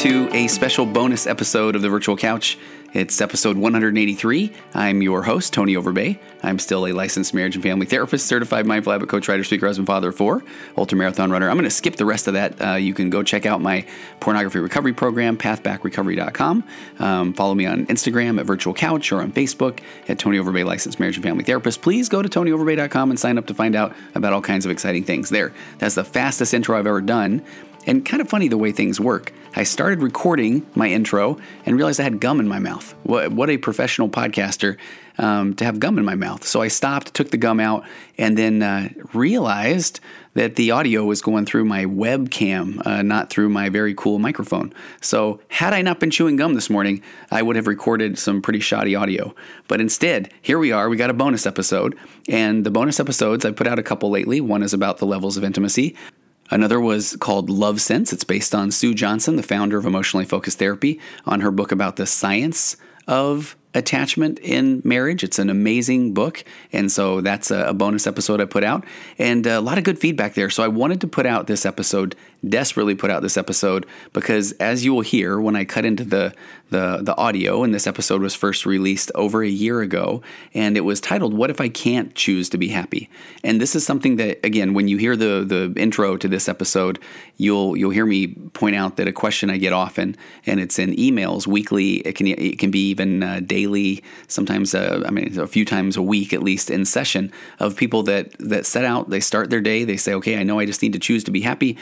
to a special bonus episode of The Virtual Couch. It's episode 183. I'm your host, Tony Overbay. I'm still a licensed marriage and family therapist, certified mindful habit coach, writer, speaker, husband, father of four, ultramarathon runner. I'm going to skip the rest of that. You can go check out my pornography recovery program, pathbackrecovery.com. Follow me on Instagram at Virtual Couch or on Facebook at Tony Overbay, licensed marriage and family therapist. Please go to TonyOverbay.com and sign up to find out about all kinds of exciting things there. That's the fastest intro I've ever done. And kind of funny the way things work. I started recording my intro and realized I had gum in my mouth. What a professional podcaster to have gum in my mouth. So I stopped, took the gum out, and then realized that the audio was going through my webcam, not through my very cool microphone. So had I not been chewing gum this morning, I would have recorded some pretty shoddy audio. But instead, here we are. We got a bonus episode. And the bonus episodes, I put out a couple lately. One is about the levels of intimacy. Another was called Love Sense. It's based on Sue Johnson, the founder of Emotionally Focused Therapy, on her book about the science of attachment in marriage. It's an amazing book. And so that's a bonus episode I put out, and a lot of good feedback there. So I wanted to put out this episode, desperately put out this episode, because as you will hear when I cut into the audio, and this episode was first released over a year ago, and it was titled, What If I Can't Choose to Be Happy? And this is something that, again, when you hear the intro to this episode, you'll hear me point out that a question I get often, and it's in emails weekly. It can be even daily, sometimes, a few times a week, at least in session, of people that set out, they start their day, they say, okay, I know I just need to choose to be happy,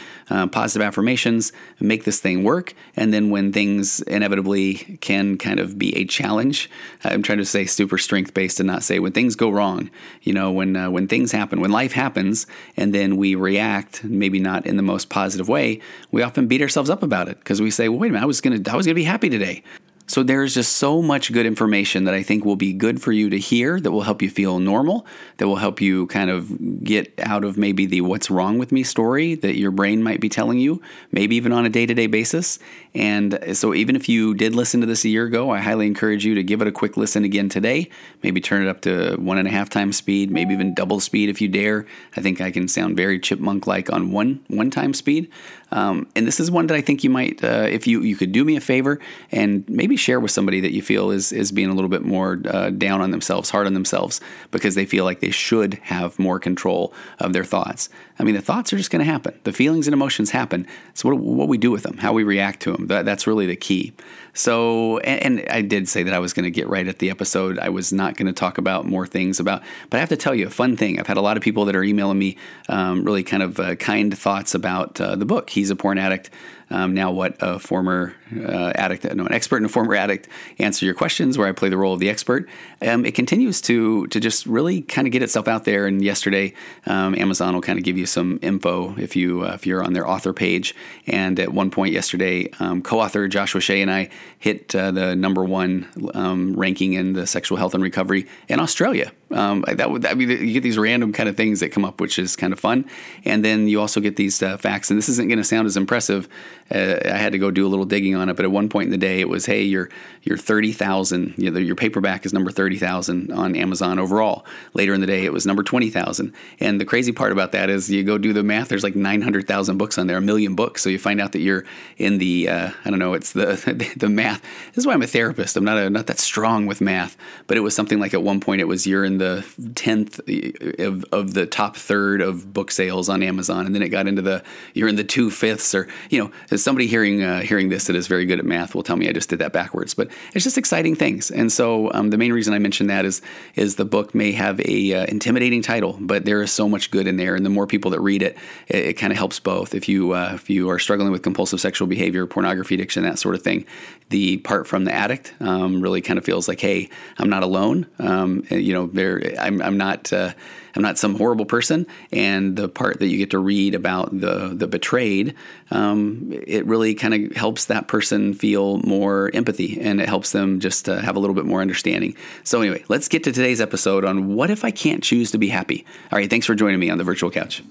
positive affirmations, make this thing work. And then when things inevitably can kind of be a challenge. I'm trying to say super strength based and not say when things go wrong, when things happen, when life happens, and then we react, maybe not in the most positive way, we often beat ourselves up about it because we say, well, wait a minute, I was gonna be happy today. So there's just so much good information that I think will be good for you to hear, that will help you feel normal, that will help you kind of get out of maybe the what's wrong with me story that your brain might be telling you, maybe even on a day-to-day basis. And so even if you did listen to this a year ago, I highly encourage you to give it a quick listen again today, maybe turn it up to 1.5 times speed, maybe even double speed if you dare. I think I can sound very chipmunk-like on one time speed. And this is one that I think you might, if you could do me a favor and maybe share with somebody that you feel is being a little bit more down on themselves, hard on themselves, because they feel like they should have more control of their thoughts. I mean, the thoughts are just going to happen. The feelings and emotions happen. So what we do with them, how we react to them, that's really the key. So, and I did say that I was going to get right at the episode. I was not going to talk about more things but I have to tell you a fun thing. I've had a lot of people that are emailing me really kind of kind thoughts about the book, He's a Porn Addict. Now what a former an expert and a former addict answer your questions, where I play the role of the expert. It continues to just really kind of get itself out there. And yesterday, Amazon will kind of give you some info if you're on their author page. And at one point yesterday, co-author Joshua Shea and I hit the #1 ranking in the sexual health and recovery in Australia. You get these random kind of things that come up, which is kind of fun. And then you also get these facts. And this isn't going to sound as impressive. I had to go do a little digging on it, but at one point in the day, it was, hey, you're 30,000. Your paperback is number 30,000 on Amazon overall. Later in the day, it was number 20,000. And the crazy part about that is, you go do the math. There's like 900,000 books on there, 1 million books. So you find out that you're in the it's the math. This is why I'm a therapist. I'm not that strong with math, but it was something like at one point it was you're in the 10th of the top third of book sales on Amazon, and then it got into you're in the 2/5 or As somebody hearing this that is very good at math will tell me I just did that backwards, but it's just exciting things. And so the main reason I mention that is the book may have a intimidating title, but there is so much good in there, and the more people that read it, it kind of helps both. If you are struggling with compulsive sexual behavior, pornography addiction, that sort of thing, the part from the addict really kind of feels like, hey, I'm not alone. I'm not some horrible person. And the part that you get to read about the betrayed, it really kind of helps that person feel more empathy, and it helps them just have a little bit more understanding. So anyway, let's get to today's episode on What If I Can't Choose to Be Happy? All right, thanks for joining me on The Virtual Couch.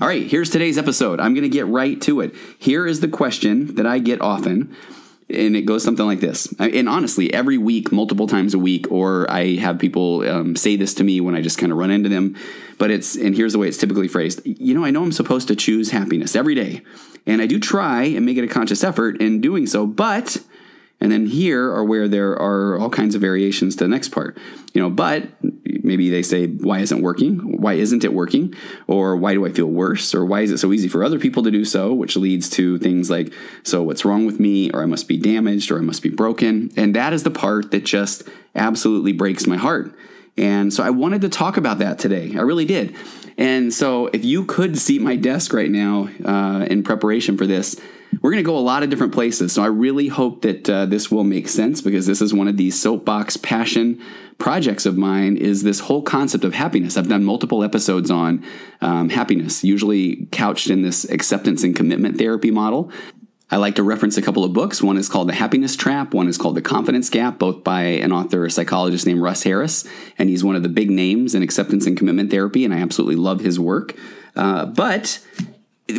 All right, here's today's episode. I'm going to get right to it. Here is the question that I get often, and it goes something like this. And honestly, every week, multiple times a week, or I have people say this to me when I just kind of run into them. But it's, and here's the way it's typically phrased. You know, I know I'm supposed to choose happiness every day, and I do try and make it a conscious effort in doing so, but... And then here are where there are all kinds of variations to the next part. You know, but maybe they say, why isn't it working? Why isn't it working? Or why do I feel worse? Or why is it so easy for other people to do so? Which leads to things like, so what's wrong with me? Or I must be damaged, or I must be broken. And that is the part that just absolutely breaks my heart. And so I wanted to talk about that today. I really did. And so if you could see my desk right now in preparation for this, we're going to go a lot of different places. So I really hope that this will make sense, because this is one of these soapbox passion projects of mine, is this whole concept of happiness. I've done multiple episodes on happiness, usually couched in this acceptance and commitment therapy model. I like to reference a couple of books. One is called The Happiness Trap. One is called The Confidence Gap, both by an author, a psychologist named Russ Harris. And he's one of the big names in acceptance and commitment therapy, and I absolutely love his work. But...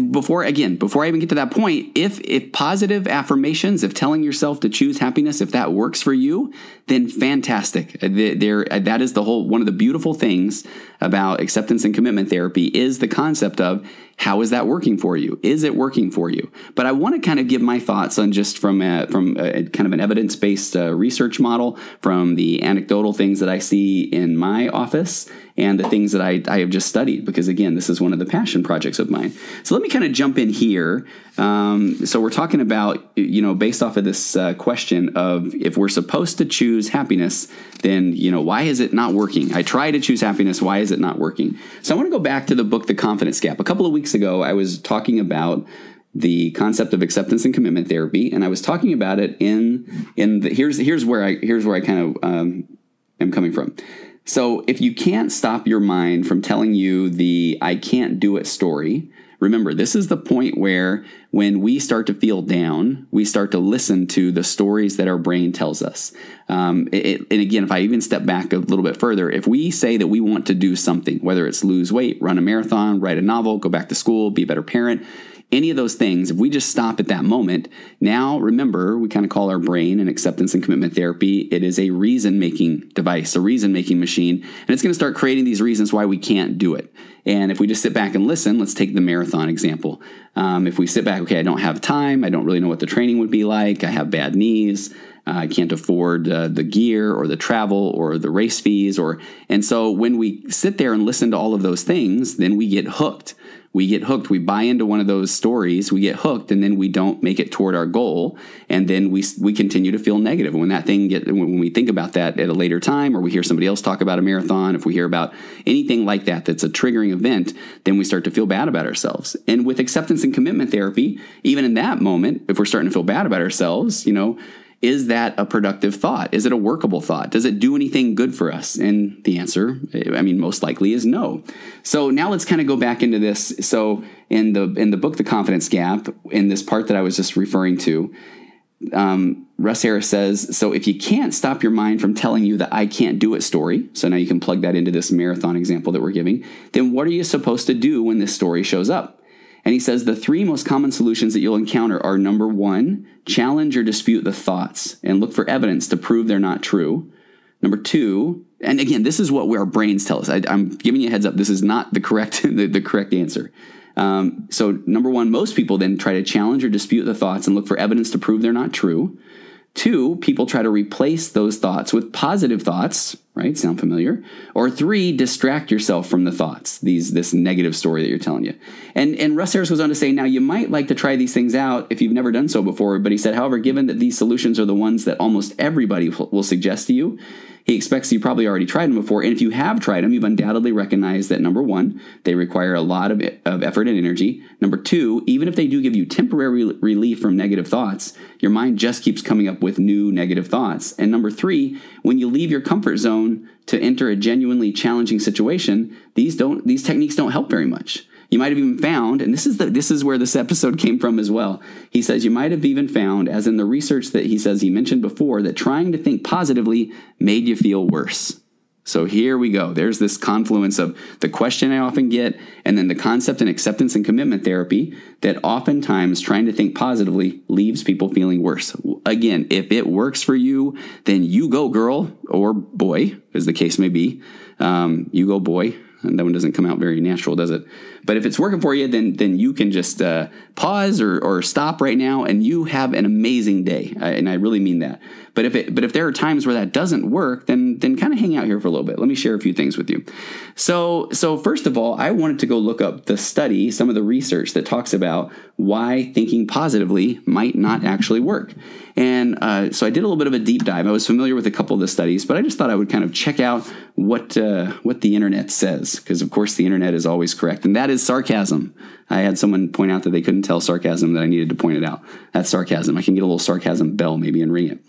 Before I even get to that point, if positive affirmations, if telling yourself to choose happiness, if that works for you, then fantastic. That is the whole, one of the beautiful things about acceptance and commitment therapy is the concept of how is that working for you? Is it working for you? But I want to kind of give my thoughts on just from a kind of an evidence-based research model, from the anecdotal things that I see in my office and the things that I have just studied, because, again, this is one of the passion projects of mine. So let me kind of jump in here. So we're talking about, you know, based off of this question of if we're supposed to choose happiness, then, you know, why is it not working? I try to choose happiness. Why is it not working? So I want to go back to the book, The Confidence Gap. A couple of weeks ago, I was talking about the concept of acceptance and commitment therapy, and I was talking about it here's where I kind of am coming from. So if you can't stop your mind from telling you the I can't do it story, remember, this is the point where when we start to feel down, we start to listen to the stories that our brain tells us. And again, if I even step back a little bit further, if we say that we want to do something, whether it's lose weight, run a marathon, write a novel, go back to school, be a better parent, any of those things, if we just stop at that moment, now remember, we kind of call our brain in acceptance and commitment therapy, it is a reason-making device, a reason-making machine, and it's going to start creating these reasons why we can't do it. And if we just sit back and listen, let's take the marathon example. If we sit back, okay, I don't have time, I don't really know what the training would be like, I have bad knees, I can't afford the gear or the travel or the race fees, and so when we sit there and listen to all of those things, then we get hooked. We get hooked. We buy into one of those stories. We get hooked, and then we don't make it toward our goal, and then we continue to feel negative. And when we think about that at a later time, or we hear somebody else talk about a marathon, if we hear about anything like that that's a triggering event, then we start to feel bad about ourselves. And with acceptance and commitment therapy, even in that moment, if we're starting to feel bad about ourselves, you know, is that a productive thought? Is it a workable thought? Does it do anything good for us? And the answer, I mean, most likely is no. So now let's kind of go back into this. So in the book, The Confidence Gap, in this part that I was just referring to, Russ Harris says, so if you can't stop your mind from telling you the I can't do it story, so now you can plug that into this marathon example that we're giving, then what are you supposed to do when this story shows up? And he says the three most common solutions that you'll encounter are, number one, challenge or dispute the thoughts and look for evidence to prove they're not true. Number two, and again, this is what our brains tell us. I'm giving you a heads up. This is not the correct the correct answer. So number one, most people then try to challenge or dispute the thoughts and look for evidence to prove they're not true. Two, people try to replace those thoughts with positive thoughts, right? Sound familiar? Or three, distract yourself from the thoughts, this negative story that you're telling you. And Russ Harris goes on to say, now you might like to try these things out if you've never done so before, but he said, however, given that these solutions are the ones that almost everybody will suggest to you, he expects you probably already tried them before. And if you have tried them, you've undoubtedly recognized that, number one, they require a lot of effort and energy. Number two, even if they do give you temporary relief from negative thoughts, your mind just keeps coming up with new negative thoughts. And number three, when you leave your comfort zone to enter a genuinely challenging situation, these techniques don't help very much. You might have even found, and this is where this episode came from as well. He says you might have even found, as in the research that he says he mentioned before, that trying to think positively made you feel worse. So here we go. There's this confluence of the question I often get and then the concept in acceptance and commitment therapy that oftentimes trying to think positively leaves people feeling worse. Again, if it works for you, then you go girl or boy, as the case may be. You go boy. And that one doesn't come out very natural, does it? But if it's working for you, then you can just pause or stop right now, and you have an amazing day. And I really mean that. But if there are times where that doesn't work, then kind of hang out here for a little bit. Let me share a few things with you. So first of all, I wanted to go look up the study, some of the research that talks about why thinking positively might not actually work. And so I did a little bit of a deep dive. I was familiar with a couple of the studies, but I just thought I would kind of check out what the internet says, because of course the internet is always correct, and that is sarcasm. I had someone point out that they couldn't tell sarcasm, that I needed to point it out. That's sarcasm. I can get a little sarcasm bell maybe and ring it.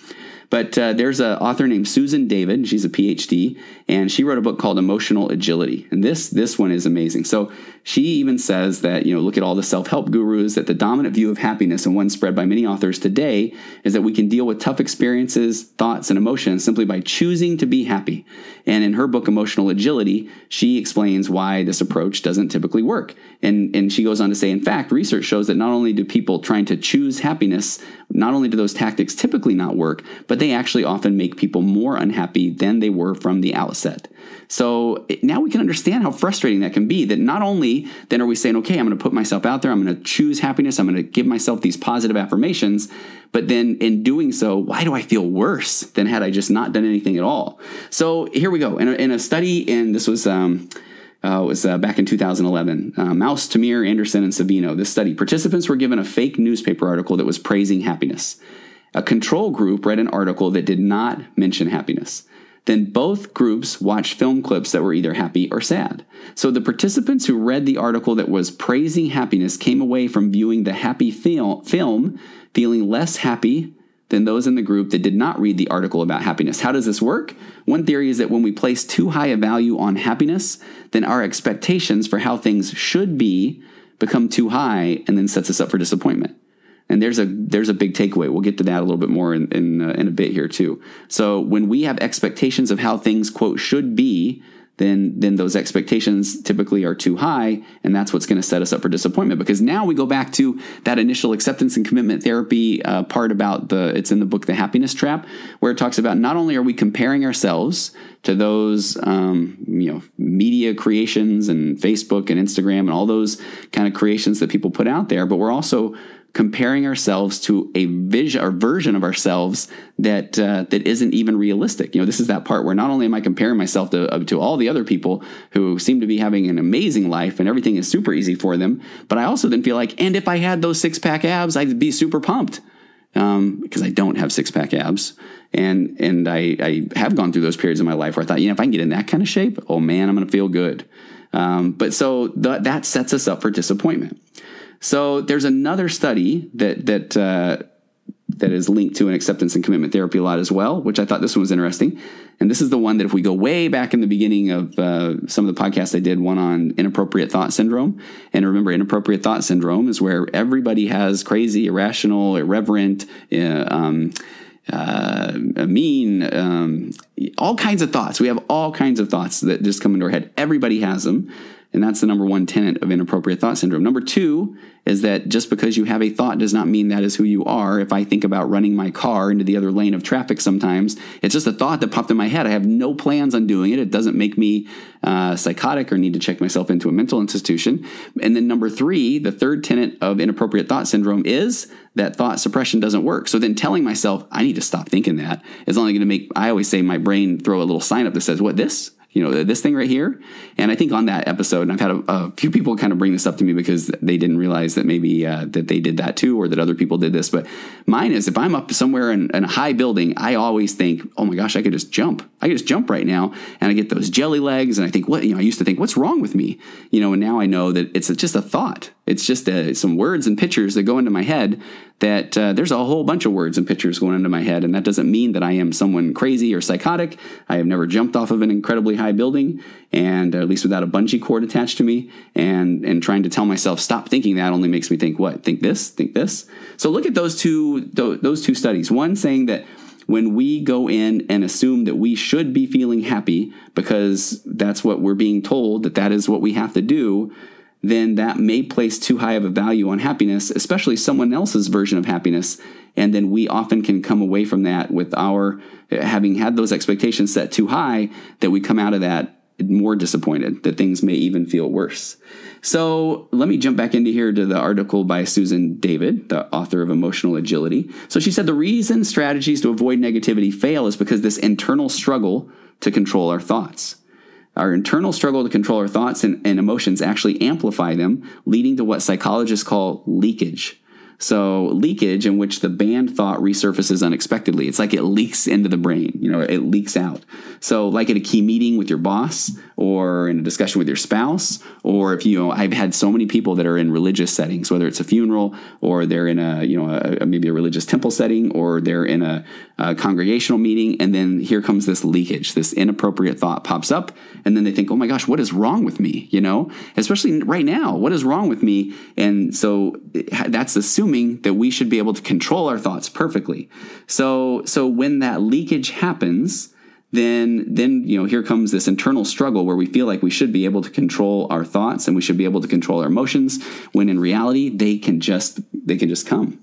But there's an author named Susan David. She's a PhD, and she wrote a book called Emotional Agility. And this one is amazing. So she even says that, look at all the self-help gurus, that the dominant view of happiness, and one spread by many authors today, is that we can deal with tough experiences, thoughts, and emotions simply by choosing to be happy. And in her book, Emotional Agility, she explains why this approach doesn't typically work. And she goes on to say, in fact, research shows that not only do people trying to choose happiness, not only do those tactics typically not work, but they actually often make people more unhappy than they were from the outset. So now we can understand how frustrating that can be, that not only then are we saying, okay, I'm going to put myself out there, I'm going to choose happiness, I'm going to give myself these positive affirmations, but then in doing so, why do I feel worse than had I just not done anything at all? So here we go. In a study, and this was... It was back in 2011. Mouse, Tamir, Anderson, and Savino. This study, participants were given a fake newspaper article that was praising happiness. A control group read an article that did not mention happiness. Then both groups watched film clips that were either happy or sad. So the participants who read the article that was praising happiness came away from viewing the happy film feeling less happy than those in the group that did not read the article about happiness. How does this work? One theory is that when we place too high a value on happiness, then our expectations for how things should be become too high and then sets us up for disappointment. And there's a big takeaway. We'll get to that a little bit more in a bit here too. So when we have expectations of how things, quote, should be, then those expectations typically are too high, and that's what's going to set us up for disappointment. Because now we go back to that initial acceptance and commitment therapy part about it's in the book, The Happiness Trap, where it talks about not only are we comparing ourselves to those media creations and Facebook and Instagram and all those kind of creations that people put out there, but we're also comparing ourselves to a vision or version of ourselves that isn't even realistic. This is that part where not only am I comparing myself to all the other people who seem to be having an amazing life and everything is super easy for them, but I also then feel like, and if I had those 6-pack abs, I'd be super pumped. Because I don't have 6-pack abs. And I have gone through those periods in my life where I thought, if I can get in that kind of shape, oh man, I'm going to feel good. But that sets us up for disappointment. So there's another study that is linked to an acceptance and commitment therapy a lot as well, which I thought this one was interesting. And this is the one that if we go way back in the beginning of some of the podcasts I did, one on inappropriate thought syndrome. And remember, inappropriate thought syndrome is where everybody has crazy, irrational, irreverent, mean, all kinds of thoughts. We have all kinds of thoughts that just come into our head. Everybody has them. And that's the number one tenet of inappropriate thought syndrome. Number two is that just because you have a thought does not mean that is who you are. If I think about running my car into the other lane of traffic sometimes, it's just a thought that popped in my head. I have no plans on doing it. It doesn't make me psychotic or need to check myself into a mental institution. And then number three, the third tenet of inappropriate thought syndrome is that thought suppression doesn't work. So then telling myself, I need to stop thinking that, is only going to make, I always say my brain throw a little sign up that says, what, this? This thing right here. And I think on that episode, and I've had a few people kind of bring this up to me because they didn't realize that maybe that they did that too, or that other people did this. But mine is, if I'm up somewhere in a high building, I always think, oh my gosh, I could just jump. I could just jump right now. And I get those jelly legs. And I think, I used to think, what's wrong with me? And now I know that it's just a thought. It's just some words and pictures that go into my head that there's a whole bunch of words and pictures going into my head. And that doesn't mean that I am someone crazy or psychotic. I have never jumped off of an incredibly high building, and at least without a bungee cord attached to me. And trying to tell myself, stop thinking that, only makes me think what? Think this? Think this? So look at those two studies. One saying that when we go in and assume that we should be feeling happy because that's what we're being told, that that is what we have to do, then that may place too high of a value on happiness, especially someone else's version of happiness. And then we often can come away from that with our having had those expectations set too high, that we come out of that more disappointed, that things may even feel worse. So let me jump back into here to the article by Susan David, the author of Emotional Agility. So she said the reason strategies to avoid negativity fail is because this internal struggle to control our thoughts. Our internal struggle to control our thoughts and emotions actually amplify them, leading to what psychologists call leakage. So leakage, in which the banned thought resurfaces unexpectedly. It's like it leaks into the brain, it leaks out. So like at a key meeting with your boss or in a discussion with your spouse, or if, I've had so many people that are in religious settings, whether it's a funeral or they're in maybe a religious temple setting, or they're in a congregational meeting. And then here comes this leakage, this inappropriate thought pops up, and then they think, oh my gosh, what is wrong with me? Especially right now, what is wrong with me? And so that's assuming that we should be able to control our thoughts perfectly. So when that leakage happens, then here comes this internal struggle where we feel like we should be able to control our thoughts and we should be able to control our emotions, when in reality they can just come.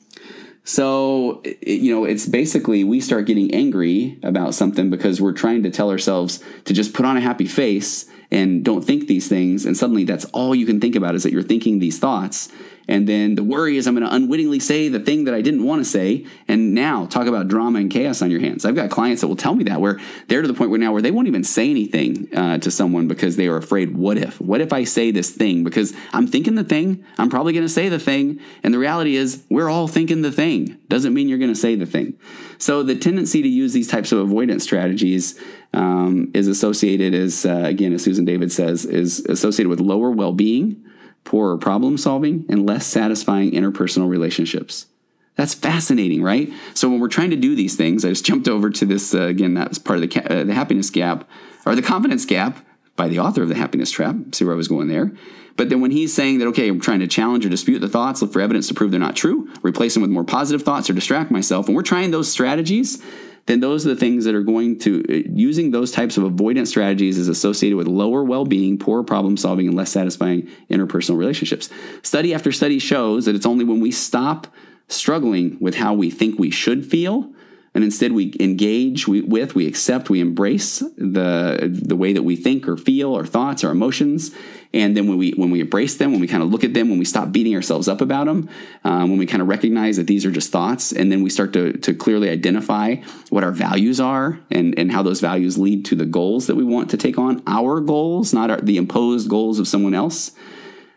So, it's basically we start getting angry about something because we're trying to tell ourselves to just put on a happy face and don't think these things. And suddenly that's all you can think about is that you're thinking these thoughts. And then the worry is I'm going to unwittingly say the thing that I didn't want to say. And now talk about drama and chaos on your hands. I've got clients that will tell me that, where they're to the point where they won't even say anything to someone because they are afraid. What if I say this thing? Because I'm thinking the thing. I'm probably going to say the thing. And the reality is we're all thinking the thing. Doesn't mean you're going to say the thing. So the tendency to use these types of avoidance strategies is associated, as Susan David says, is associated with lower well-being, poorer problem solving, and less satisfying interpersonal relationships. That's fascinating, right? So when we're trying to do these things, I just jumped over to this, that was part of the Happiness Gap, or The Confidence Gap, by the author of The Happiness Trap. See where I was going there. But then when he's saying that, okay, I'm trying to challenge or dispute the thoughts, look for evidence to prove they're not true, replace them with more positive thoughts, or distract myself, and we're trying those strategies, then those are the things that are going to, using those types of avoidance strategies is associated with lower well-being, poorer problem solving, and less satisfying interpersonal relationships. Study after study shows that it's only when we stop struggling with how we think we should feel, and instead we engage with, we accept, we embrace the way that we think or feel, our thoughts, our emotions. And then when we embrace them, when we kind of look at them, when we stop beating ourselves up about them, when we kind of recognize that these are just thoughts, and then we start to clearly identify what our values are and how those values lead to the goals that we want to take on, our goals, not the imposed goals of someone else,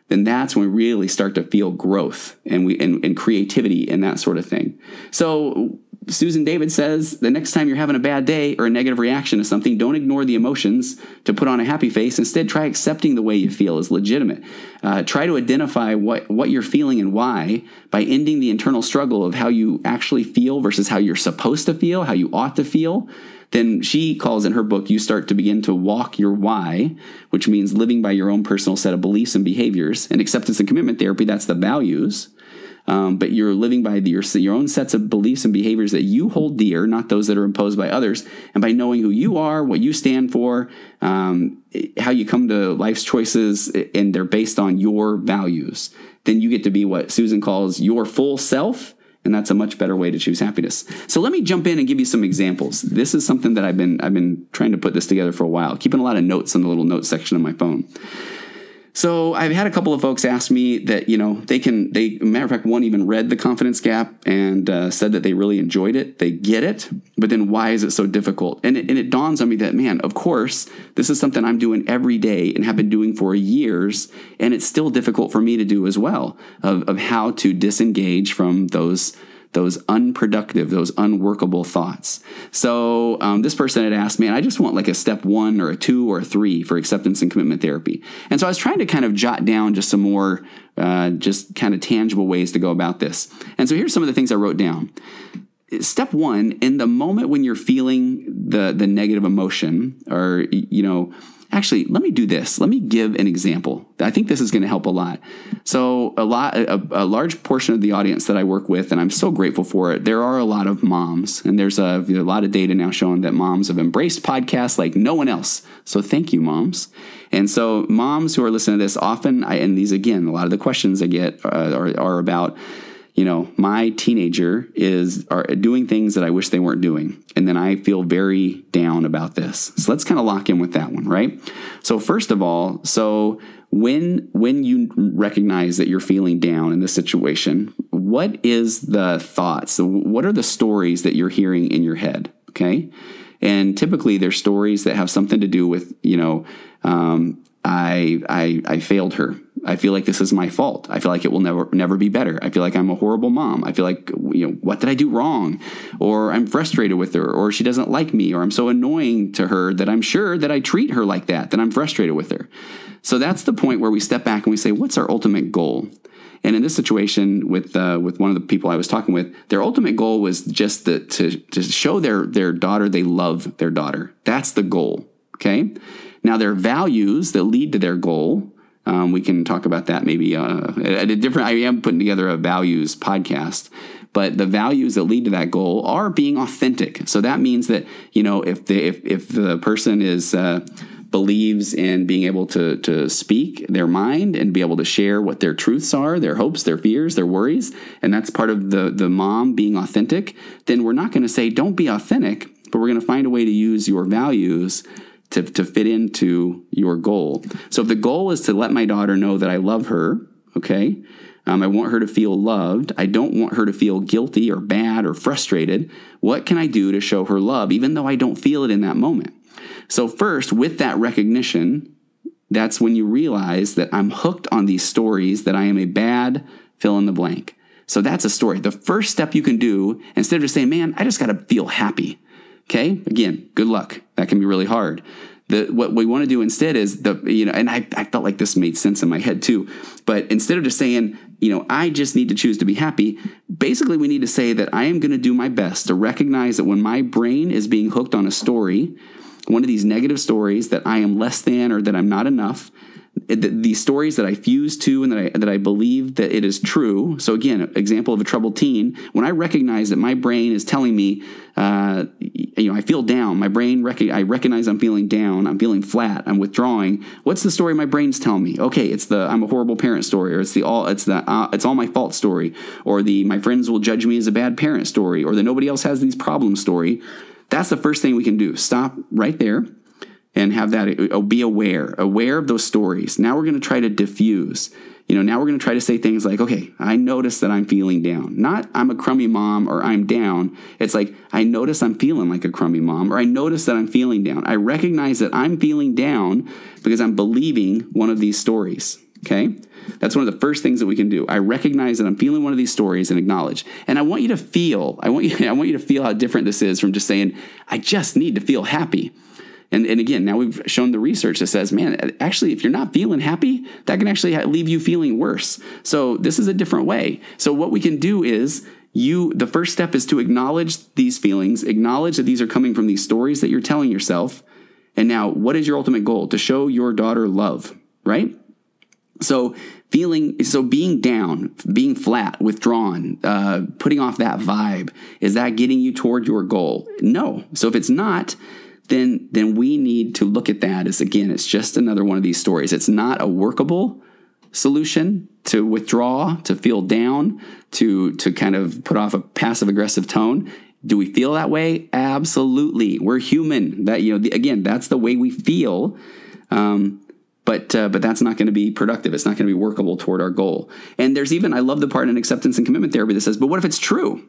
then that's when we really start to feel growth and creativity and that sort of thing. So Susan David says the next time you're having a bad day or a negative reaction to something, don't ignore the emotions to put on a happy face. Instead, try accepting the way you feel is legitimate. Try to identify what you're feeling and why, by ending the internal struggle of how you actually feel versus how you're supposed to feel, how you ought to feel. Then she calls in her book, you start to begin to walk your why, which means living by your own personal set of beliefs and behaviors. And acceptance and commitment therapy, that's the values. But you're living by your own sets of beliefs and behaviors that you hold dear, not those that are imposed by others. And by knowing who you are, what you stand for, how you come to life's choices, and they're based on your values, then you get to be what Susan calls your full self. And that's a much better way to choose happiness. So let me jump in and give you some examples. This is something that I've been trying to put this together for a while, keeping a lot of notes in the little notes section of my phone. So I've had a couple of folks ask me that, matter of fact, one even read The Confidence Gap and said that they really enjoyed it. They get it. But then why is it so difficult? And it dawns on me that, of course, this is something I'm doing every day and have been doing for years. And it's still difficult for me to do as well, of how to disengage from those unproductive, those unworkable thoughts. So this person had asked me, and I just want like a step 1 or a 2 or a 3 for acceptance and commitment therapy. And so I was trying to kind of jot down just some more just kind of tangible ways to go about this. And so here's some of the things I wrote down. Step 1, in the moment when you're feeling the negative emotion, or Actually, let me do this. Let me give an example. I think this is going to help a lot. So a large portion of the audience that I work with, and I'm so grateful for it, there are a lot of moms, and there's a lot of data now showing that moms have embraced podcasts like no one else. So thank you, moms. And so moms who are listening to this often, and these, again, a lot of the questions I get are about, you know, my teenager are doing things that I wish they weren't doing. And then I feel very down about this. So let's kind of lock in with that one, right? So first of all, so when you recognize that you're feeling down in this situation, what is the thoughts? So what are the stories that you're hearing in your head? Okay. And typically they're stories that have something to do with, you know, I failed her. I feel like this is my fault. I feel like it will never be better. I feel like I'm a horrible mom. I feel like, you know, what did I do wrong? Or I'm frustrated with her, or she doesn't like me, or I'm so annoying to her that I'm sure that I treat her like that I'm frustrated with her. So that's the point where we step back and we say, what's our ultimate goal? And in this situation with one of the people I was talking with, their ultimate goal was just to show their daughter they love their daughter. That's the goal, okay? Now, their values that lead to their goal, we can talk about that maybe at a different. I am putting together a values podcast, but the values that lead to that goal are being authentic. So that means that, you know, if the person is believes in being able to speak their mind and be able to share what their truths are, their hopes, their fears, their worries, and that's part of the mom being authentic, then we're not going to say don't be authentic, but we're going to find a way to use your values to fit into your goal. So if the goal is to let my daughter know that I love her, okay, I want her to feel loved. I don't want her to feel guilty or bad or frustrated. What can I do to show her love, even though I don't feel it in that moment? So first, with that recognition, that's when you realize that I'm hooked on these stories, that I am a bad fill in the blank. So that's a story. The first step you can do, instead of just saying, man, I just got to feel happy. Okay. Again, good luck. That can be really hard. What we want to do instead is I felt like this made sense in my head too, but instead of just saying, you know, I just need to choose to be happy, basically we need to say that I am going to do my best to recognize that when my brain is being hooked on a story, one of these negative stories that I am less than, or that I'm not enough, the stories that I fuse to and that I believe that it is true. So again, example of a troubled teen. When I recognize that my brain is telling me, I feel down. My brain, I recognize I'm feeling down. I'm feeling flat. I'm withdrawing. What's the story my brain's telling me? Okay, it's the I'm a horrible parent story, or it's all my fault story, or the my friends will judge me as a bad parent story, or the nobody else has these problems story. That's the first thing we can do. Stop right there. And have that, be aware of those stories. Now we're going to try to diffuse. You know, now we're going to try to say things like, okay, I notice that I'm feeling down. Not I'm a crummy mom or I'm down. It's like, I notice I'm feeling like a crummy mom, or I notice that I'm feeling down. I recognize that I'm feeling down because I'm believing one of these stories. Okay? That's one of the first things that we can do. I recognize that I'm feeling one of these stories and acknowledge. And I want you to feel how different this is from just saying, I just need to feel happy. And again, now we've shown the research that says, man, actually, if you're not feeling happy, that can actually leave you feeling worse. So this is a different way. So what we can do is the first step is to acknowledge these feelings, acknowledge that these are coming from these stories that you're telling yourself. And now what is your ultimate goal? To show your daughter love, right? So being down, being flat, withdrawn, putting off that vibe, is that getting you toward your goal? No. So if it's not, then we need to look at that as, again, it's just another one of these stories. It's not a workable solution to withdraw, to feel down, to kind of put off a passive-aggressive tone. Do we feel that way? Absolutely. We're human. That, you know, again, that's the way we feel. But that's not going to be productive. It's not going to be workable toward our goal. And there's even, I love the part in acceptance and commitment therapy that says, but what if it's true?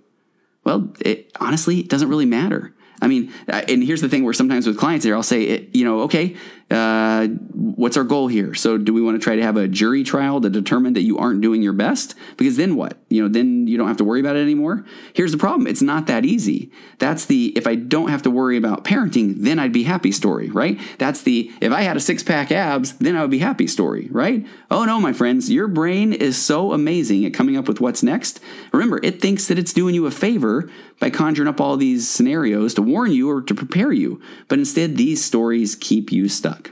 Well, honestly, it doesn't really matter. I mean, and here's the thing where sometimes with clients here, I'll say, you know, okay, what's our goal here? So do we want to try to have a jury trial to determine that you aren't doing your best? Because then what? You know, then you don't have to worry about it anymore. Here's the problem. It's not that easy. That's the, if I don't have to worry about parenting, then I'd be happy story, right? That's the, if I had a 6-pack abs, then I would be happy story, right? Oh no, my friends, your brain is so amazing at coming up with what's next. Remember, it thinks that it's doing you a favor by conjuring up all these scenarios to warn you or to prepare you. But instead, these stories keep you stuck.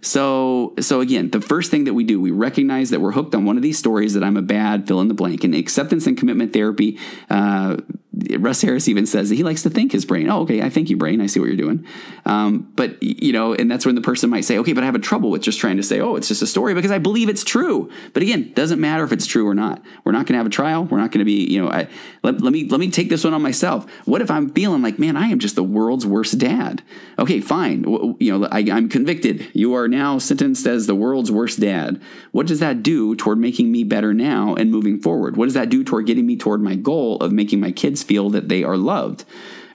So again, the first thing that we do, we recognize that we're hooked on one of these stories, that I'm a bad fill in the blank. And acceptance and commitment therapy, Russ Harris even says that he likes to thank his brain. Oh, okay, I thank you, brain. I see what you're doing. But, you know, and that's when the person might say, okay, but I have a trouble with just trying to say, oh, it's just a story because I believe it's true. But again, doesn't matter if it's true or not. We're not going to have a trial. We're not going to be, you know, let me take this one on myself. What if I'm feeling like, man, I am just the world's worst dad? Okay, fine. You know, I'm convicted. You are now sentenced as the world's worst dad. What does that do toward making me better now and moving forward? What does that do toward getting me toward my goal of making my kids feel that they are loved?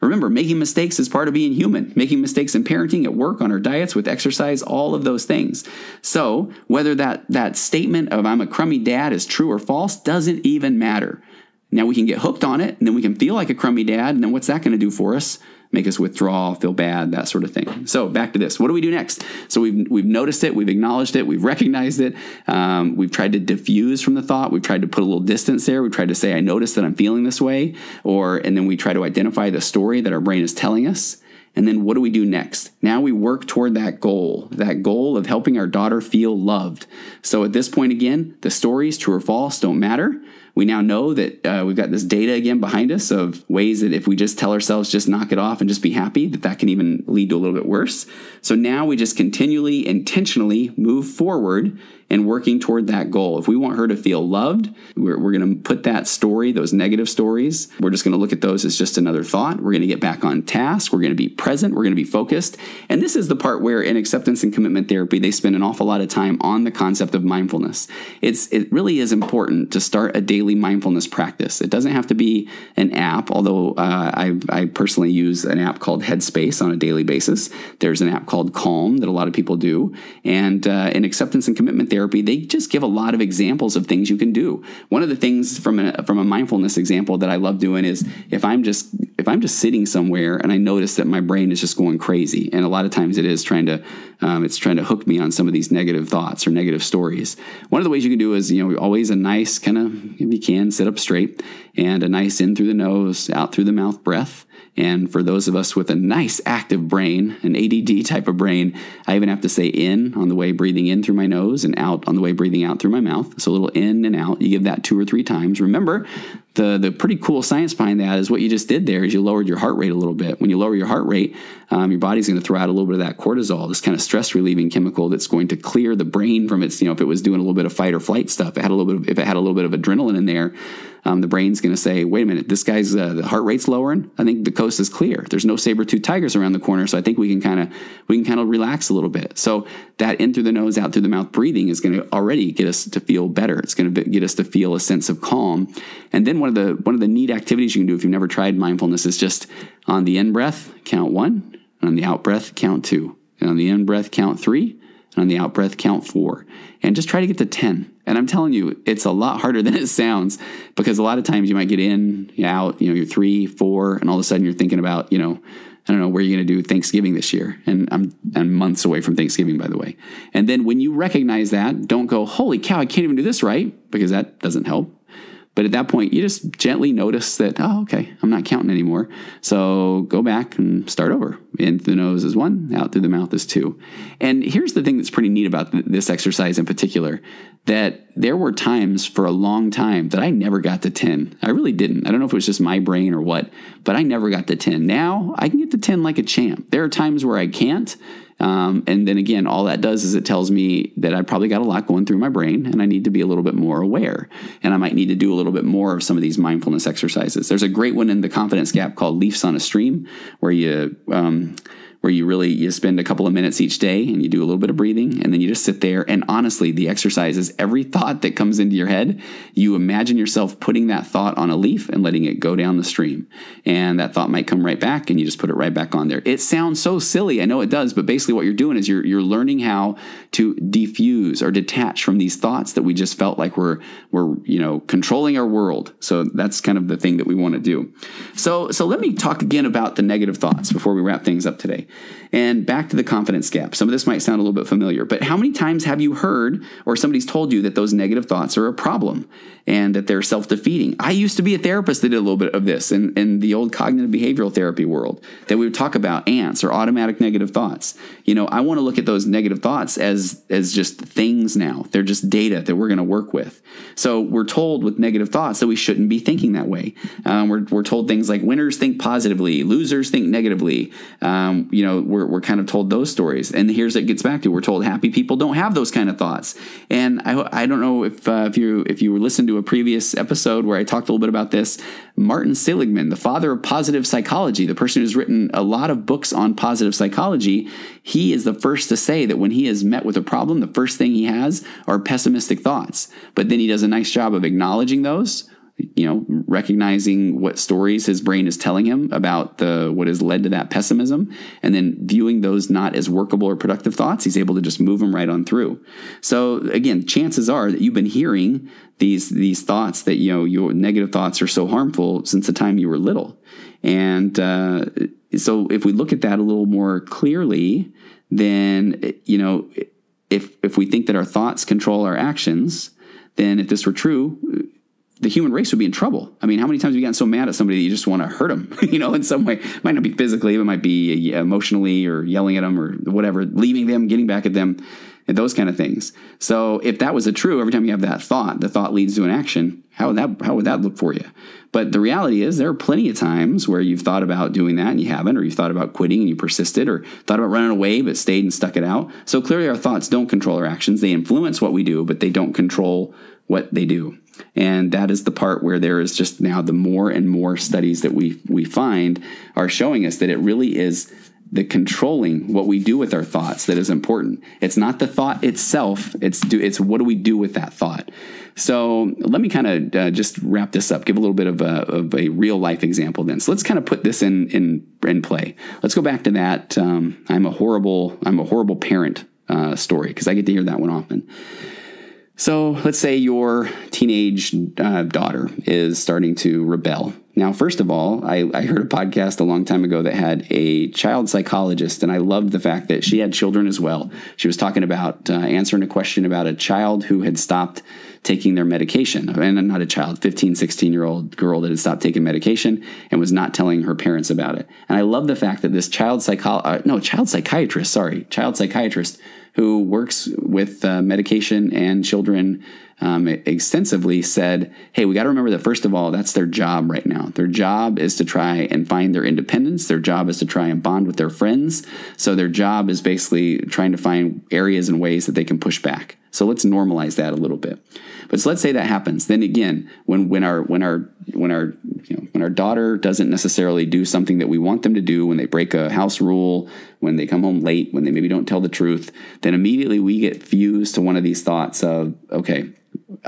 Remember, making mistakes is part of being human. Making mistakes in parenting, at work, on our diets, with exercise, all of those things. So whether that statement of I'm a crummy dad is true or false doesn't even matter. Now we can get hooked on it, and then we can feel like a crummy dad, and then what's that going to do for us? Make us withdraw, feel bad, that sort of thing. So back to this. What do we do next? So we've noticed it, we've acknowledged it, we've recognized it, we've tried to diffuse from the thought, we've tried to put a little distance there, we've tried to say, I noticed that I'm feeling this way, and then we try to identify the story that our brain is telling us. And then what do we do next? Now we work toward that goal of helping our daughter feel loved. So at this point, again, the stories, true or false, don't matter. We now know that we've got this data again behind us of ways that if we just tell ourselves, just knock it off and just be happy, that can even lead to a little bit worse. So now we just continually, intentionally move forward and working toward that goal. If we want her to feel loved, we're going to put that story, those negative stories, we're just going to look at those as just another thought. We're going to get back on task. We're going to be present. We're going to be focused. And this is the part where in acceptance and commitment therapy, they spend an awful lot of time on the concept of mindfulness. It really is important to start a daily mindfulness practice. It doesn't have to be an app, although I personally use an app called Headspace on a daily basis. There's an app called Calm that a lot of people do. And in acceptance and commitment therapy, they just give a lot of examples of things you can do. One of the things from a mindfulness example that I love doing is if I'm just sitting somewhere and I notice that my brain is just going crazy, and a lot of times it is trying to hook me on some of these negative thoughts or negative stories. One of the ways you can do is, you know, always a nice kind of, if you can, sit up straight and a nice in through the nose, out through the mouth breath. And for those of us with a nice active brain, an ADD type of brain, I even have to say in on the way breathing in through my nose and out on the way breathing out through my mouth. So a little in and out. You give that 2 or 3 times. Remember, the pretty cool science behind that is what you just did there is you lowered your heart rate a little bit. When you lower your heart rate, your body's going to throw out a little bit of that cortisol, this kind of stress-relieving chemical that's going to clear the brain from its, you know, if it was doing a little bit of fight or flight stuff, if it had a little bit of adrenaline in there, the brain's going to say, wait a minute, this guy's the heart rate's lowering. I think the coast is clear. There's no saber-toothed tigers around the corner, so I think we can kind of relax a little bit. So that in through the nose, out through the mouth breathing is going to already get us to feel better. It's going to get us to feel a sense of calm. And then one of the neat activities you can do if you've never tried mindfulness is just on the in-breath, count 1, and on the out-breath, count 2, and on the in-breath, count 3, and on the out-breath, count 4, and just try to get to 10. And I'm telling you, it's a lot harder than it sounds because a lot of times you might get in, out, you know, you're 3, 4, and all of a sudden you're thinking about, you know, I don't know where you're going to do Thanksgiving this year. And I'm months away from Thanksgiving, by the way. And then when you recognize that, don't go, holy cow, I can't even do this right, because that doesn't help. But at that point, you just gently notice that, oh, okay, I'm not counting anymore. So go back and start over. In through the nose is 1, out through the mouth is 2. And here's the thing that's pretty neat about this exercise in particular, that there were times for a long time that I never got to 10. I really didn't. I don't know if it was just my brain or what, but I never got to 10. Now I can get to 10 like a champ. There are times where I can't. And then again, all that does is it tells me that I probably got a lot going through my brain and I need to be a little bit more aware, and I might need to do a little bit more of some of these mindfulness exercises. There's a great one in The Confidence Gap called Leaves on a Stream, where you spend a couple of minutes each day and you do a little bit of breathing, and then you just sit there. And honestly, the exercise is every thought that comes into your head, you imagine yourself putting that thought on a leaf and letting it go down the stream. And that thought might come right back and you just put it right back on there. It sounds so silly. I know it does, but basically what you're doing is you're learning how to diffuse or detach from these thoughts that we just felt like we're controlling our world. So that's kind of the thing that we want to do. So let me talk again about the negative thoughts before we wrap things up today. And back to the confidence gap. Some of this might sound a little bit familiar, but how many times have you heard or somebody's told you that those negative thoughts are a problem and that they're self-defeating? I used to be a therapist that did a little bit of this in the old cognitive behavioral therapy world, that we would talk about ANTs or automatic negative thoughts. You know, I want to look at those negative thoughts as just things now. They're just data that we're going to work with. So we're told with negative thoughts that we shouldn't be thinking that way. We're told things like winners think positively, losers think negatively. You know, we're kind of told those stories. And here's what it gets back to. We're told happy people don't have those kind of thoughts. And I don't know if you listened to a previous episode where I talked a little bit about this. Martin Seligman, the father of positive psychology, the person who's written a lot of books on positive psychology, he is the first to say that when he is met with a problem, the first thing he has are pessimistic thoughts. But then he does a nice job of acknowledging those, you know, recognizing what stories his brain is telling him about what has led to that pessimism, and then viewing those not as workable or productive thoughts, he's able to just move them right on through. So again, chances are that you've been hearing these thoughts that, you know, your negative thoughts are so harmful since the time you were little. And so if we look at that a little more clearly, then, you know, if we think that our thoughts control our actions, then if this were true, the human race would be in trouble. I mean, how many times have you gotten so mad at somebody that you just want to hurt them, you know, in some way? It might not be physically, but it might be emotionally, or yelling at them or whatever, leaving them, getting back at them, and those kind of things. So if that was true, every time you have that thought, the thought leads to an action, how would that look for you? But the reality is there are plenty of times where you've thought about doing that and you haven't, or you've thought about quitting and you persisted, or thought about running away but stayed and stuck it out. So clearly our thoughts don't control our actions. They influence what we do, but they don't control what they do. And that is the part where there is just now the more and more studies that we find are showing us that it really is the controlling what we do with our thoughts that is important. It's not the thought itself. It's what do we do with that thought. So let me kind of just wrap this up, give a little bit of a real life example then. So let's kind of put this in play. Let's go back to that I'm a horrible parent story, because I get to hear that one often. So let's say your teenage daughter is starting to rebel. Now, first of all, I heard a podcast a long time ago that had a child psychologist, and I loved the fact that she had children as well. She was talking about answering a question about a child who had stopped taking their medication. And not a child, 15, 16-year-old girl that had stopped taking medication and was not telling her parents about it. And I love the fact that this child psychiatrist who works with medication and children extensively said, hey, we got to remember that, first of all, that's their job right now. Their job is to try and find their independence. Their job is to try and bond with their friends. So their job is basically trying to find areas and ways that they can push back. So let's normalize that a little bit. But so let's say that happens. Then again, when our daughter doesn't necessarily do something that we want them to do, when they break a house rule, when they come home late, when they maybe don't tell the truth, then immediately we get fused to one of these thoughts of, okay,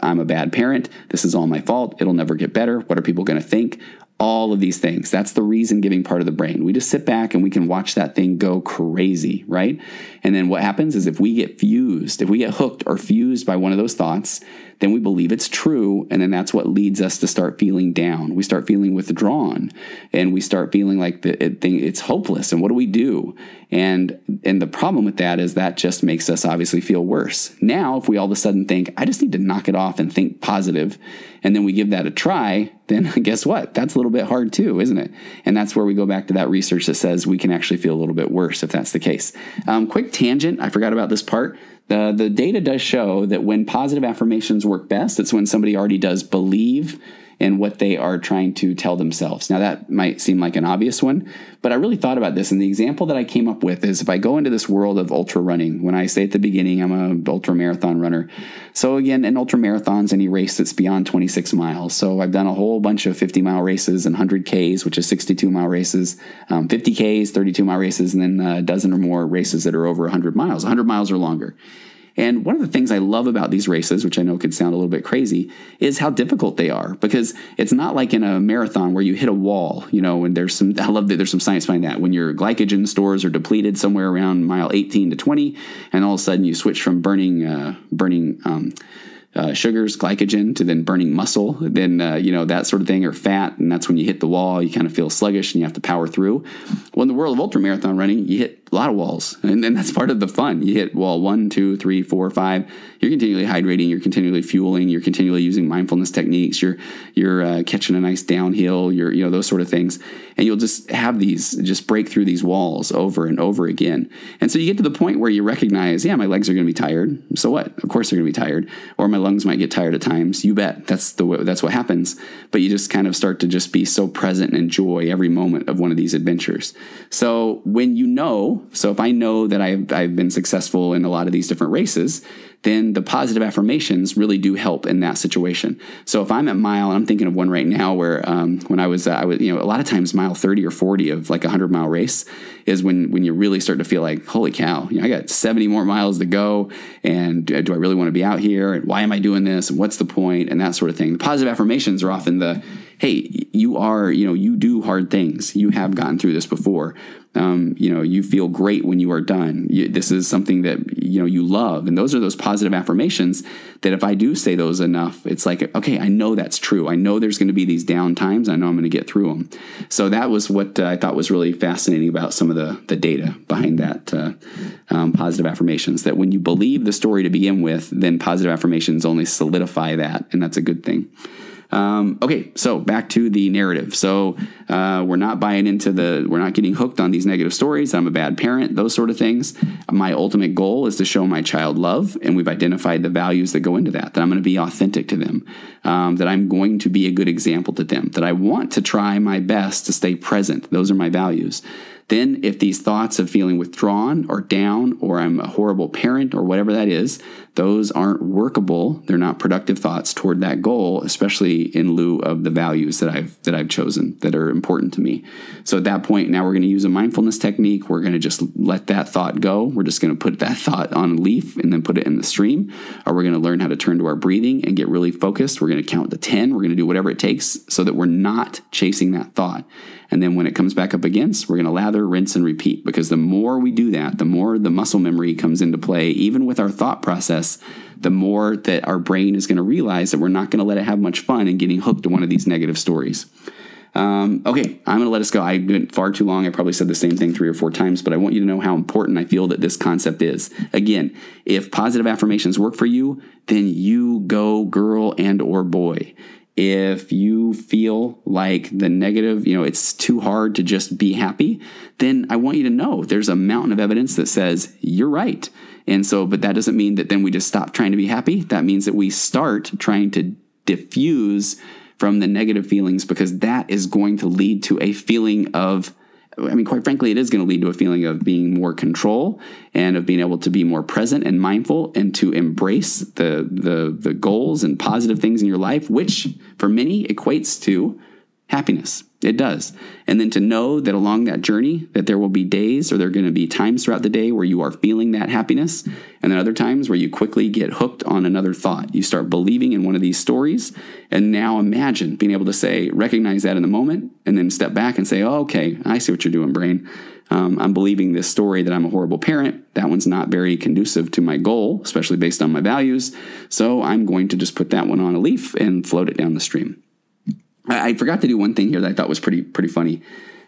I'm a bad parent. This is all my fault. It'll never get better. What are people going to think? All of these things. That's the reason-giving part of the brain. We just sit back and we can watch that thing go crazy, right? And then what happens is if we get hooked or fused by one of those thoughts, then we believe it's true, and then that's what leads us to start feeling down. We start feeling withdrawn, and we start feeling like it's hopeless, and what do we do? And the problem with that is that just makes us obviously feel worse. Now, if we all of a sudden think, I just need to knock it off and think positive, and then we give that a try, then guess what? That's a little bit hard too, isn't it? And that's where we go back to that research that says we can actually feel a little bit worse if that's the case. Quick tangent, I forgot about this part. The data does show that when positive affirmations work best, it's when somebody already does believe in what they are trying to tell themselves. Now, that might seem like an obvious one, but I really thought about this. And the example that I came up with is if I go into this world of ultra running, when I say at the beginning, I'm an ultra marathon runner. So again, an ultra marathon's any race that's beyond 26 miles. So I've done a whole bunch of 50-mile races and 100Ks, which is 62-mile races, 50Ks, 32-mile races, and then a dozen or more races that are over 100 miles, 100 miles or longer. And one of the things I love about these races, which I know could sound a little bit crazy, is how difficult they are, because it's not like in a marathon where you hit a wall, you know, and I love that there's some science behind that. When your glycogen stores are depleted somewhere around mile 18 to 20, and all of a sudden you switch from burning sugars, glycogen, to then burning muscle, then, that sort of thing, or fat. And that's when you hit the wall, you kind of feel sluggish and you have to power through. Well, in the world of ultramarathon running, you hit a lot of walls. And then that's part of the fun. You hit wall 1, 2, 3, 4, 5. You're continually hydrating. You're continually fueling. You're continually using mindfulness techniques. You're catching a nice downhill. You're those sort of things. And you'll just have these, just break through these walls over and over again. And so you get to the point where you recognize, yeah, my legs are going to be tired. So what? Of course they're going to be tired. Or my lungs might get tired at times. You bet. That's what happens. But you just kind of start to just be so present and enjoy every moment of one of these adventures. So when you know, so if I know that I've been successful in a lot of these different races, then the positive affirmations really do help in that situation. So if I'm at mile, and I'm thinking of one right now where when I was a lot of times mile 30 or 40 of like a 100-mile race is when you really start to feel like, holy cow, I got 70 more miles to go, and do I really want to be out here? And why am I doing this? And what's the point? And that sort of thing. The positive affirmations are often the, hey, you are, you do hard things. You have gotten through this before. You feel great when you are done. This is something that, you love. And those are those positive affirmations that if I do say those enough, it's like, okay, I know that's true. I know there's going to be these down times. I know I'm going to get through them. So that was what I thought was really fascinating about some of the data behind that positive affirmations, that when you believe the story to begin with, then positive affirmations only solidify that. And that's a good thing. Okay, so back to the narrative. So we're not buying into we're not getting hooked on these negative stories. I'm a bad parent, those sort of things. My ultimate goal is to show my child love, and we've identified the values that go into that I'm going to be authentic to them, that I'm going to be a good example to them, that I want to try my best to stay present. Those are my values. Then if these thoughts of feeling withdrawn or down or I'm a horrible parent or whatever that is, those aren't workable. They're not productive thoughts toward that goal, especially in lieu of the values that I've chosen that are important to me. So at that point, now we're going to use a mindfulness technique. We're going to just let that thought go. We're just going to put that thought on a leaf and then put it in the stream. Or we're going to learn how to turn to our breathing and get really focused. We're going to count to 10. We're going to do whatever it takes so that we're not chasing that thought. And then when it comes back up again, we're going to lather, rinse, and repeat, because the more we do that, the more the muscle memory comes into play, even with our thought process, the more that our brain is going to realize that we're not going to let it have much fun in getting hooked to one of these negative stories. Okay, I'm going to let us go. I went far too long. I probably said the same thing 3 or 4 times, but I want you to know how important I feel that this concept is. Again, if positive affirmations work for you, then you go, girl and or boy. If you feel like the negative, it's too hard to just be happy, then I want you to know there's a mountain of evidence that says you're right. And so, but that doesn't mean that then we just stop trying to be happy. That means that we start trying to diffuse from the negative feelings, because that is going to lead to a feeling of, quite frankly, it is going to lead to a feeling of being more control and of being able to be more present and mindful and to embrace the goals and positive things in your life, which for many equates to happiness. It does. And then to know that along that journey that there will be days, or there are going to be times throughout the day where you are feeling that happiness, and then other times where you quickly get hooked on another thought. You start believing in one of these stories, and now imagine being able to say, recognize that in the moment, and then step back and say, oh, okay, I see what you're doing, brain. I'm believing this story that I'm a horrible parent. That one's not very conducive to my goal, especially based on my values. So I'm going to just put that one on a leaf and float it down the stream. I forgot to do one thing here that I thought was pretty funny.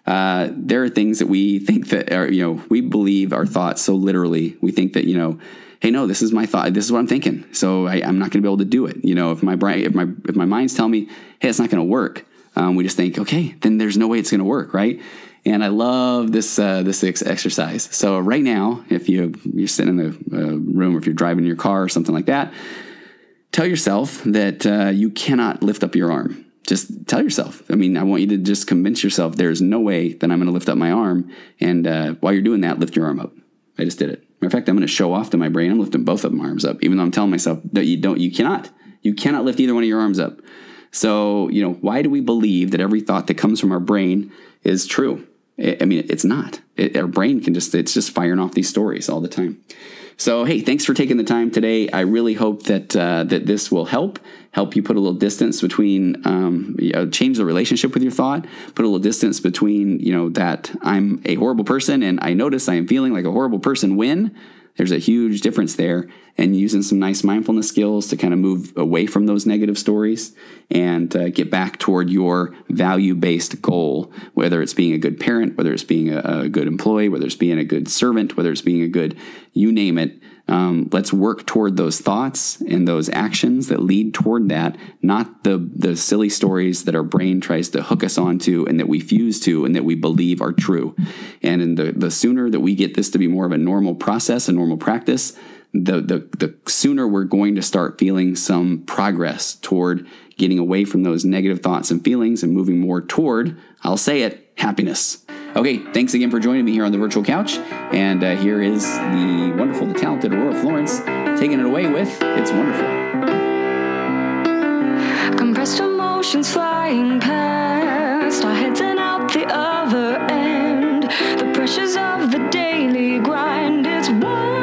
There are things that we think that are, we believe our thoughts so literally. We think that, hey, no, this is my thought. This is what I'm thinking. So I'm not going to be able to do it. If my brain, if my mind's telling me, hey, it's not going to work. We just think, okay, then there's no way it's going to work, right? And I love this this exercise. So right now, if you're sitting in the room, or if you're driving your car or something like that, tell yourself that you cannot lift up your arm. Just tell yourself. I want you to just convince yourself there's no way that I'm going to lift up my arm. And while you're doing that, lift your arm up. I just did it. Matter of fact, I'm going to show off to my brain. I'm lifting both of my arms up, even though I'm telling myself that you cannot lift either one of your arms up. So, why do we believe that every thought that comes from our brain is true? It's not. Our brain it's just firing off these stories all the time. So, hey, thanks for taking the time today. I really hope that that this will help you put a little distance between, change the relationship with your thought, put a little distance between, that I'm a horrible person and I notice I am feeling like a horrible person when There's a huge difference there, and using some nice mindfulness skills to kind of move away from those negative stories and get back toward your value-based goal, whether it's being a good parent, whether it's being a good employee, whether it's being a good servant, whether it's being a good, you name it. Let's work toward those thoughts and those actions that lead toward that, not the silly stories that our brain tries to hook us onto and that we fuse to and that we believe are true. And in the sooner that we get this to be more of a normal process, a normal practice, the sooner we're going to start feeling some progress toward getting away from those negative thoughts and feelings and moving more toward, I'll say it, happiness. Okay, thanks again for joining me here on the virtual couch. And here is the wonderful, the talented Aurora Florence taking it away with It's Wonderful. Compressed emotions flying past, our heads and out the other end. The pressures of the daily grind, it's wonderful.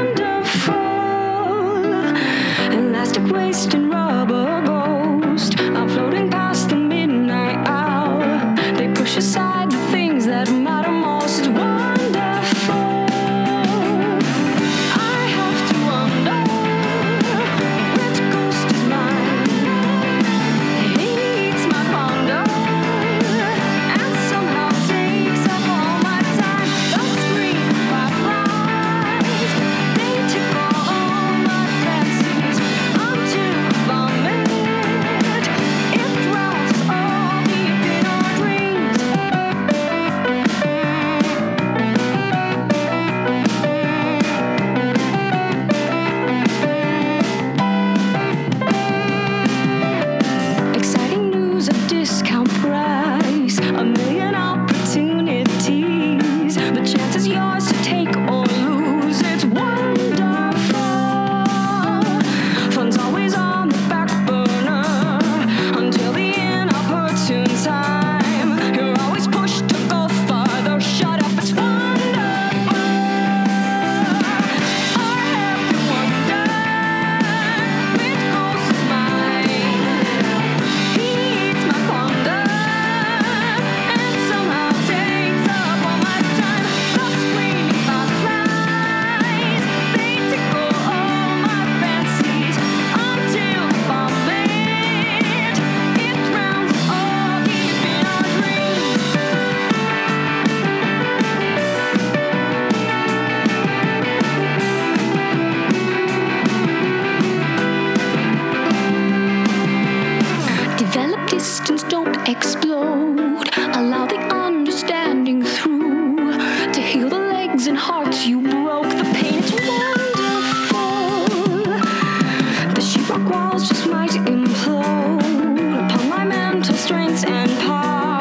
Elastic waste and rubber ghost are floating past the midnight hour. They push aside the things that matter most. It's wonderful. I have to wonder which ghost is mine. He eats my ponder and somehow takes up all my time. The scream by flies, they took all my fancies until vomit. It drowns all the bitter dreams. Exciting news at discount price, a million opportunities, the chance is yours to take or lose. It's wonderful. Fun's always on the back burner until the inopportune time. You're always pushed to go farther. Shut up, it's wonderful. I have to wonder which ghost is mine. He eats my ponder and somehow takes up all my time. The screen flies, they tickle all my fancies until vomit. It drowns all the bitter dreams. Develop distance, don't explode. Allow the understanding through to heal the legs and hearts you broke. The pain is wonderful. The sheetrock walls just might implode upon my mental strengths and power.